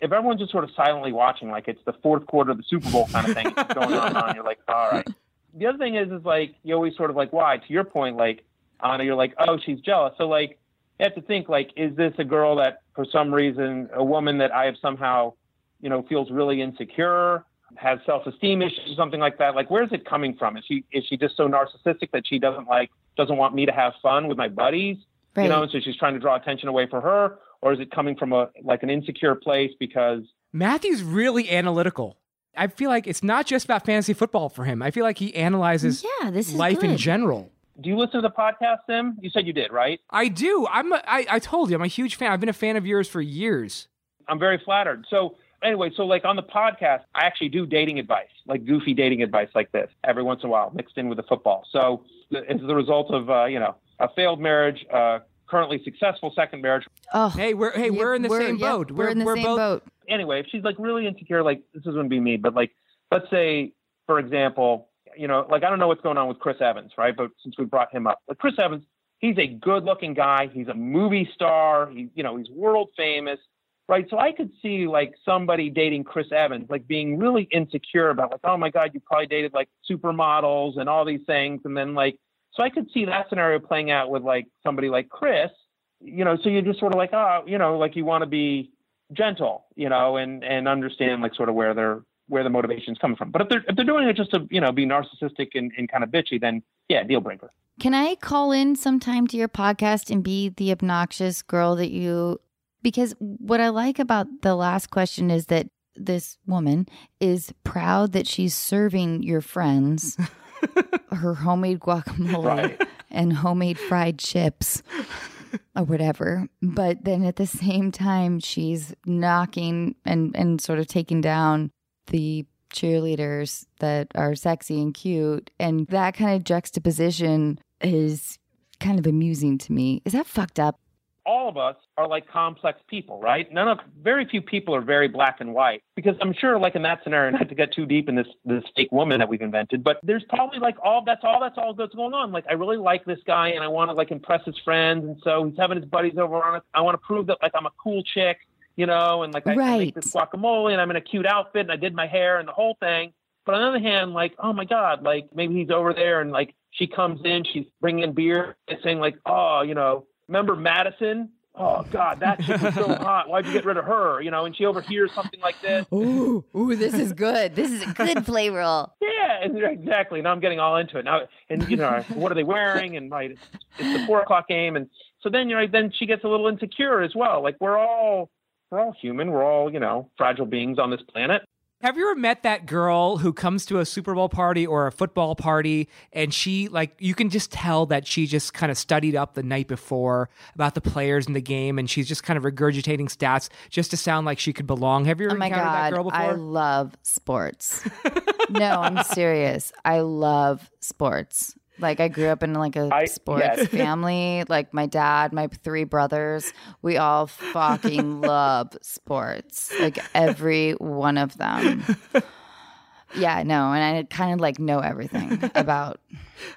If everyone's just sort of silently watching, like it's the fourth quarter of the Super Bowl kind of thing that's going on, you're like, all right. The other thing is like, you always sort of like, why? To your point, like, Anna, you're like, oh, she's jealous. So, like, you have to think, like, is this a girl that, for some reason, a woman that I have somehow, you know, feels really insecure, has self-esteem issues or something like that? Like, where is it coming from? Is she just so narcissistic that she doesn't want me to have fun with my buddies? Right. You know, and so she's trying to draw attention away for her? Or is it coming from an insecure place because... Matthew's really analytical. I feel like it's not just about fantasy football for him. I feel like he analyzes life in general. Do you listen to the podcast, Sim? You said you did, right? I do. I told you, I'm a huge fan. I've been a fan of yours for years. I'm very flattered. So anyway, like on the podcast, I actually do dating advice, like goofy dating advice like this every once in a while mixed in with the football. So it's the result of, a failed marriage, currently successful second marriage. Oh, Hey, we're in the same boat. We're in the same boat. Anyway, if she's like really insecure, like this is going to be me. But like, let's say, for example, you know, like, I don't know what's going on with Chris Evans, right? But since we brought him up, like Chris Evans, he's a good looking guy. He's a movie star. He's world famous, right? So I could see like somebody dating Chris Evans, like being really insecure about like, oh my God, you probably dated like supermodels and all these things. And then like, so I could see that scenario playing out with like somebody like Chris, you know, so you're just sort of like, oh, you know, like you want to be gentle, you know, and understand like sort of where the motivation's coming from. But if they're doing it just to, you know, be narcissistic and kind of bitchy, then yeah, deal breaker. Can I call in sometime to your podcast and be the obnoxious girl that you... Because what I like about the last question is that this woman is proud that she's serving your friends her homemade guacamole and homemade fried chips or whatever. But then at the same time, she's knocking and sort of taking down the cheerleaders that are sexy and cute, and that kind of juxtaposition is kind of amusing to me. Is that fucked up? All of us are like complex people, right? Very few people are very black and white, because I'm sure like in that scenario, not to get too deep in this fake woman that we've invented, but there's probably like all that's going on. Like, I really like this guy and I want to like impress his friends. And so he's having his buddies over on it. I want to prove that like I'm a cool chick, you know, and like I make this guacamole and I'm in a cute outfit and I did my hair and the whole thing. But on the other hand, like, oh my God, like maybe he's over there and like She comes in, she's bringing beer and saying like, oh, you know, remember Madison? Oh, God, that chick was so hot. Why'd you get rid of her? You know, and she overhears something like this. Ooh, this is good. This is a good play roll. Yeah, exactly. Now I'm getting all into it. Now, and, you know, what are they wearing? And like, it's the 4 o'clock game. And so then, you know, then she gets a little insecure as well. Like, we're all human. We're all, you know, fragile beings on this planet. Have you ever met that girl who comes to a Super Bowl party or a football party and she, like, you can just tell that she just kind of studied up the night before about the players in the game and she's just kind of regurgitating stats just to sound like she could belong? Have you ever encountered that girl before? I love sports. No, I'm serious. I love sports. Like, I grew up in, like, a sports family. Like, my dad, my three brothers, we all fucking love sports. Like, every one of them. Yeah, no, and I kind of, like, know everything about...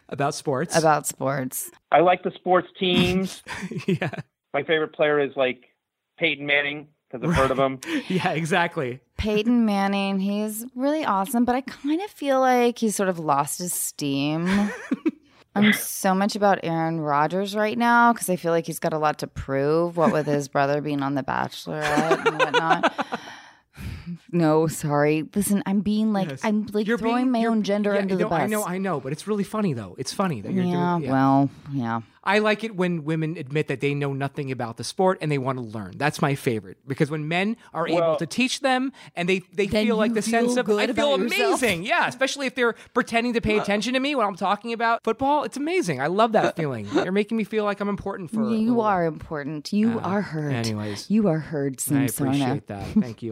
about sports? About sports. I like the sports teams. Yeah. My favorite player is, like, Peyton Manning, because I've heard of him. Yeah, exactly. Peyton Manning, he's really awesome, but I kind of feel like he's sort of lost his steam. I'm so much about Aaron Rodgers right now because I feel like he's got a lot to prove, what with his brother being on The Bachelorette and whatnot. No, sorry. Listen, I'm being like, yes. I'm like you're throwing my own gender under the bus. I know, but it's really funny though. It's funny that you're doing it. Yeah, well, yeah. I like it when women admit that they know nothing about the sport and they want to learn. That's my favorite because when men are able to teach them and they feel like the sense of, I feel amazing. Yeah, especially if they're pretending to pay attention to me when I'm talking about football. It's amazing. I love that feeling. You're making me feel like I'm important for you. You are important. You are heard. Anyways. You are heard, Simpsona. I appreciate that. Thank you.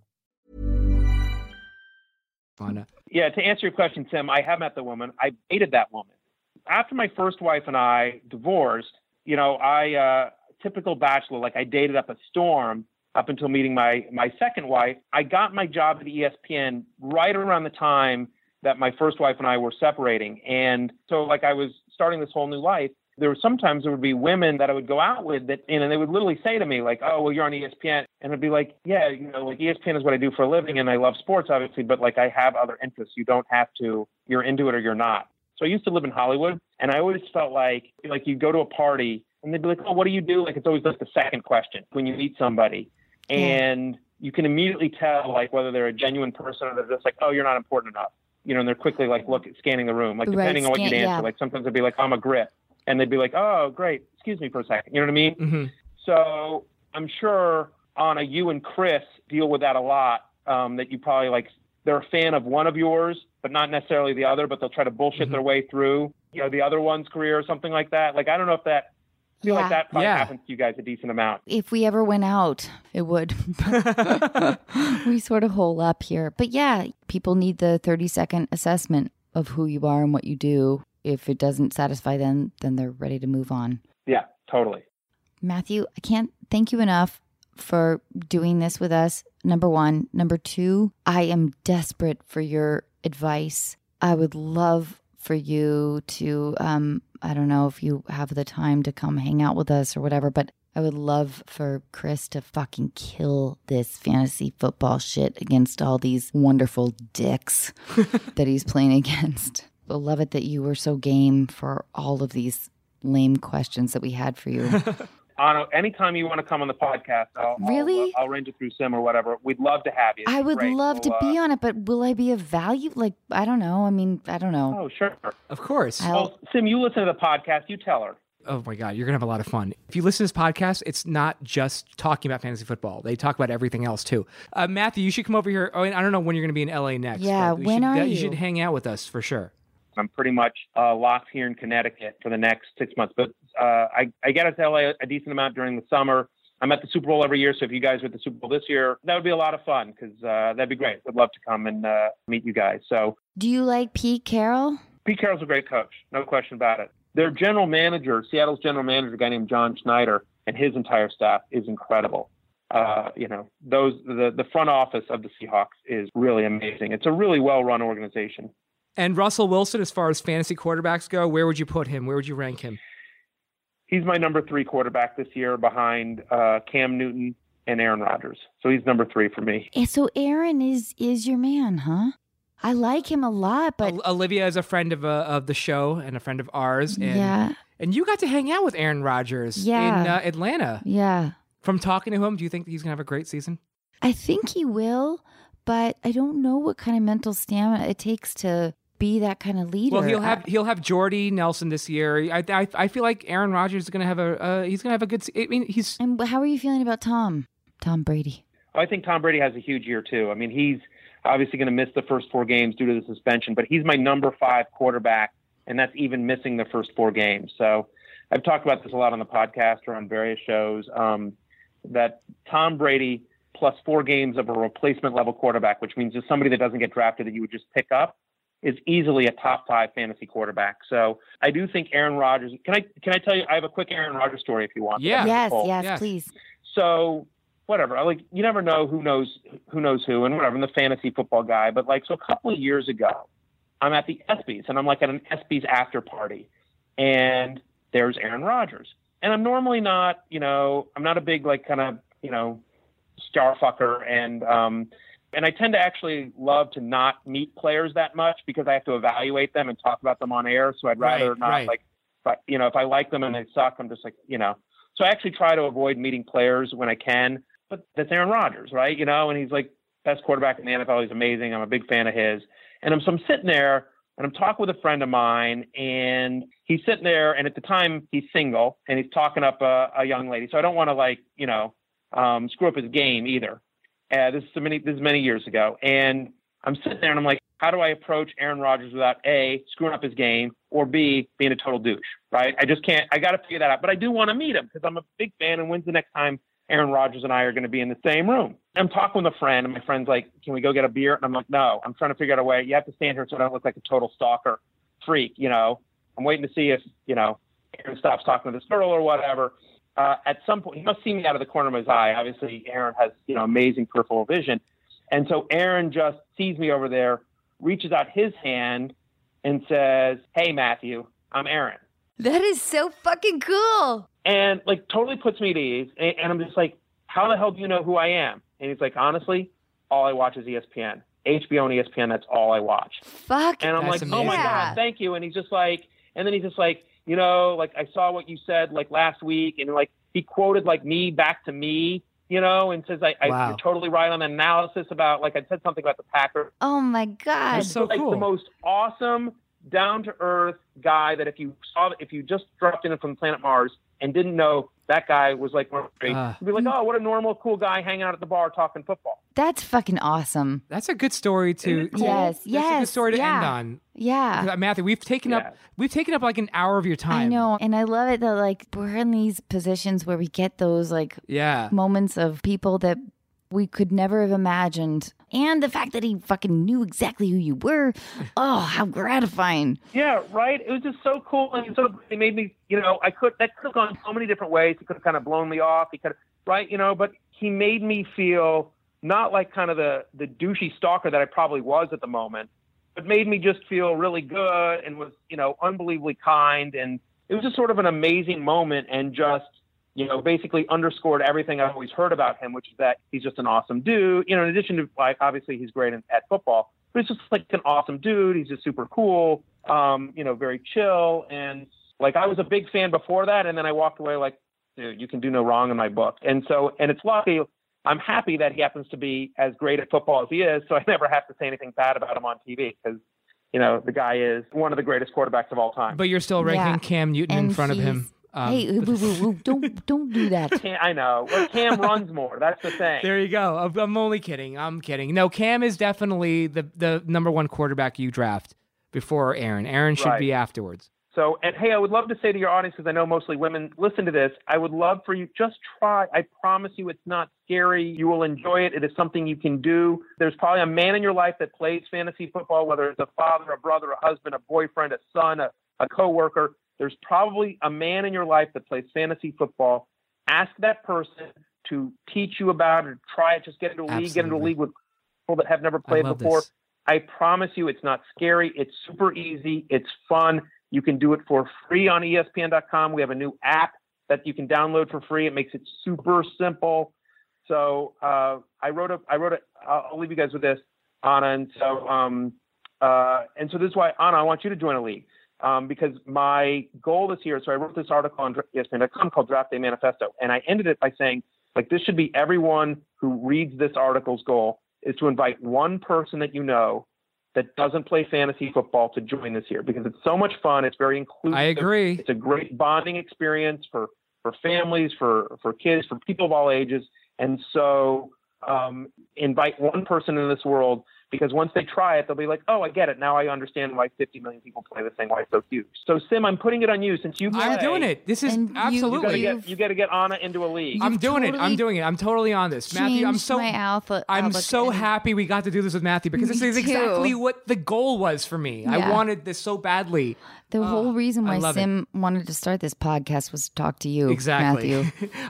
Yeah, to answer your question, Tim, I have met the woman. I dated that woman. After my first wife and I divorced, you know, I typical bachelor, like I dated up a storm up until meeting my second wife. I got my job at ESPN right around the time that my first wife and I were separating. And so like I was starting this whole new life. There were sometimes there would be women that I would go out with that, you know, and they would literally say to me like, oh, well, you're on ESPN. And I'd be like, yeah, you know, like ESPN is what I do for a living. And I love sports, obviously, but like I have other interests. You don't have to, you're into it or you're not. So I used to live in Hollywood and I always felt like you go to a party and they'd be like, oh, what do you do? Like, it's always like the second question when you meet somebody and you can immediately tell like whether they're a genuine person or they're just like, oh, you're not important enough. You know, and they're quickly like, look, scanning the room, like depending on what you'd answer. Like sometimes they'd be like, I'm a grip. And they'd be like, oh, great. Excuse me for a second. You know what I mean? Mm-hmm. So I'm sure, Anna, you and Chris deal with that a lot, that you probably like, they're a fan of one of yours, but not necessarily the other, but they'll try to bullshit their way through, you know, the other one's career or something like that. Like, I don't know if that, I feel like that probably happens to you guys a decent amount. If we ever went out, it would. We sort of hole up here. But yeah, people need the 30-second assessment of who you are and what you do. If it doesn't satisfy them, then they're ready to move on. Yeah, totally. Matthew, I can't thank you enough for doing this with us, number one. Number two, I am desperate for your advice. I would love for you to, I don't know if you have the time to come hang out with us or whatever, but I would love for Chris to fucking kill this fantasy football shit against all these wonderful dicks that he's playing against. I love it that you were so game for all of these lame questions that we had for you. anytime you want to come on the podcast, I'll arrange it through Sim or whatever. We'd love to have you. I would love to be on it, but will I be of value? Like, I don't know. I mean, I don't know. Oh, sure. Of course. Well, Sim, you listen to the podcast. You tell her. Oh my God, you're going to have a lot of fun. If you listen to this podcast, it's not just talking about fantasy football. They talk about everything else too. Matthew, you should come over here. Oh, and I don't know when you're going to be in LA next. Yeah, you should hang out with us for sure. I'm pretty much locked here in Connecticut for the next 6 months. But I get out to LA a decent amount during the summer. I'm at the Super Bowl every year. So if you guys were at the Super Bowl this year, that would be a lot of fun because that'd be great. I'd love to come and meet you guys. So, do you like Pete Carroll? Pete Carroll's a great coach. No question about it. Their general manager, Seattle's general manager, a guy named John Schneider, and his entire staff is incredible. The front office of the Seahawks is really amazing. It's a really well-run organization. And Russell Wilson, as far as fantasy quarterbacks go, where would you put him? Where would you rank him? He's my number 3 quarterback this year behind Cam Newton and Aaron Rodgers. So he's number 3 for me. And so Aaron is your man, huh? I like him a lot, but Olivia is a friend of the show and a friend of ours. And, yeah. And you got to hang out with Aaron Rodgers in Atlanta. Yeah. From talking to him, do you think he's going to have a great season? I think he will, but I don't know what kind of mental stamina it takes to be that kind of leader. Well, he'll have Jordy Nelson this year. I feel like Aaron Rodgers is going to have a good. I mean, he's. And how are you feeling about Tom Brady? I think Tom Brady has a huge year too. I mean, he's obviously going to miss the first 4 games due to the suspension, but he's my number 5 quarterback, and that's even missing the first 4 games. So I've talked about this a lot on the podcast or on various shows, that Tom Brady plus 4 games of a replacement-level quarterback, which means just somebody that doesn't get drafted that you would just pick up, is easily a top 5 fantasy quarterback. So I do think Aaron Rodgers – can I tell you – I have a quick Aaron Rodgers story if you want. Yeah. Yes, please. So – whatever, like, you never know who knows who and whatever. I'm the fantasy football guy, but so a couple of years ago, I'm at the ESPYs and I'm at an ESPYs after party, and there's Aaron Rodgers. And I'm normally not, I'm not a big star fucker, and I tend to actually love to not meet players that much because I have to evaluate them and talk about them on air. So I'd rather if I like them and they suck, I'm just . So I actually try to avoid meeting players when I can. But that's Aaron Rodgers, right? And he's best quarterback in the NFL. He's amazing. I'm a big fan of his. And so I'm sitting there and I'm talking with a friend of mine, and he's sitting there. And at the time he's single and he's talking up a young lady. So I don't want to screw up his game either. This is many years ago. And I'm sitting there and I'm like, how do I approach Aaron Rodgers without A, screwing up his game, or B, being a total douche, right? I just can't, I got to figure that out, but I do want to meet him because I'm a big fan. And when's the next time Aaron Rodgers and I are going to be in the same room? I'm talking with a friend, and my friend's like, can we go get a beer? And I'm like, no, I'm trying to figure out a way. You have to stand here so I don't look like a total stalker freak. I'm waiting to see if, Aaron stops talking to this girl or whatever. At some point, he must see me out of the corner of his eye. Obviously Aaron has, amazing peripheral vision. And so Aaron just sees me over there, reaches out his hand and says, hey, Matthew, I'm Aaron. That is so fucking cool. And totally puts me at ease. And I'm just like, how the hell do you know who I am? And he's like, honestly, all I watch is ESPN. HBO and ESPN, that's all I watch. Fuck. And I'm like, amazing. Oh my God, thank you. And he's just like, and then he's just like, I saw what you said last week. And he quoted me back to me. And says, wow. You're totally right on the analysis about, I said something about the Packers. Oh, my God. It's so cool. The most awesome, down-to-earth guy that if you just dropped in from planet Mars and didn't know that guy was you'd be like, oh, what a normal, cool guy hanging out at the bar talking football. That's fucking awesome. That's a good story to cool. Yes, that's yes. That's a good story to end on. Yeah. Matthew, we've taken up an hour of your time. I know. And I love it that we're in these positions where we get those moments of people that we could never have imagined. And the fact that he fucking knew exactly who you were. Oh, how gratifying. Yeah, right. It was just so cool. And so it made me, that could have gone so many different ways. He could have kind of blown me off. He could have, but he made me feel not kind of the douchey stalker that I probably was at the moment, but made me just feel really good and was, unbelievably kind. And it was just sort of an amazing moment and just, basically underscored everything I've always heard about him, which is that he's just an awesome dude. In addition to obviously he's great at football, but he's just an awesome dude. He's just super cool, very chill. And I was a big fan before that. And then I walked away dude, you can do no wrong in my book. And so, and it's lucky, I'm happy that he happens to be as great at football as he is. So I never have to say anything bad about him on TV because, you know, the guy is one of the greatest quarterbacks of all time. But you're still ranking Cam Newton in front of him. Hey, don't do that. I know. Well, Cam runs more. That's the thing. There you go. I'm only kidding. No, Cam is definitely the number one quarterback you draft before Aaron. Aaron should be afterwards. So, and hey, I would love to say to your audience, because I know mostly women listen to this, I would love for you, just try. I promise you it's not scary. You will enjoy it. It is something you can do. There's probably a man in your life that plays fantasy football, whether it's a father, a brother, a husband, a boyfriend, a son, a coworker. There's probably a man in your life that plays fantasy football. Ask that person to teach you about it, or try it. Just get into a league, get into a league with people that have never played before. This. I promise you it's not scary. It's super easy. It's fun. You can do it for free on ESPN.com. We have a new app that you can download for free. It makes it super simple. So I'll leave you guys with this, Anna. And so, this is why, Anna, I want you to join a league because my goal this year, so I wrote this article on ESPN.com called Draft Day Manifesto. And I ended it by saying, like, this should be everyone who reads this article's goal is to invite one person that you know that doesn't play fantasy football to join this year because it's so much fun. It's very inclusive. I agree. It's a great bonding experience for families, for kids, for people of all ages. And so invite one person in this world because once they try it, they'll be like, oh, I get it. Now I understand why 50 million people play this thing. Why it's so huge. So Sim, I'm putting it on you since you play. I'm doing it. This is absolutely. You got to get Anna into a league. I'm doing it. I'm totally on this. Matthew, I'm so happy we got to do this with Matthew because this is exactly what the goal was for me. Yeah. I wanted this so badly. The whole reason why Sim wanted to start this podcast was to talk to you, Matthew.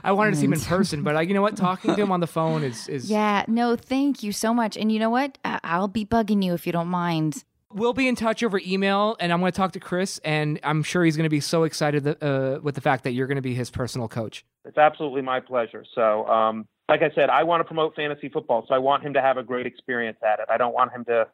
I wanted to see him in person, but you know what? Talking to him on the phone is... Yeah, no, thank you so much. And you know what? I'll be bugging you if you don't mind. We'll be in touch over email, and I'm going to talk to Chris, and I'm sure he's going to be so excited with the fact that you're going to be his personal coach. It's absolutely my pleasure. So, like I said, I want to promote fantasy football, so I want him to have a great experience at it. I don't want him to...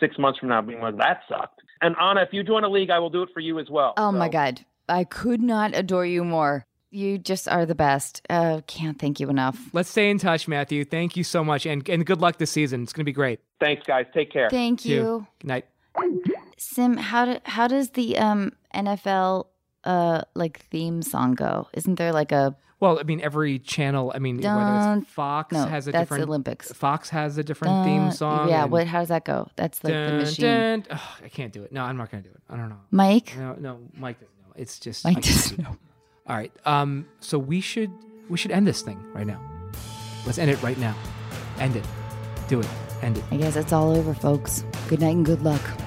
6 months from now being like, that sucked. And Anna, if you join a league, I will do it for you as well. Oh, my God. I could not adore you more. You just are the best. Can't thank you enough. Let's stay in touch, Matthew. Thank you so much. And good luck this season. It's going to be great. Thanks, guys. Take care. Thank you. Good night. Sim, how does the NFL theme song go? Isn't there like a... Well, I mean, every channel, whether it's Fox has a different... Olympics. Fox has a different theme song. Yeah, how does that go? That's like the machine. I can't do it. No, I'm not going to do it. I don't know. Mike? No, Mike doesn't know. It's just... Mike doesn't know. All right. So we should end this thing right now. Let's end it right now. End it. Do it. End it. I guess it's all over, folks. Good night and good luck.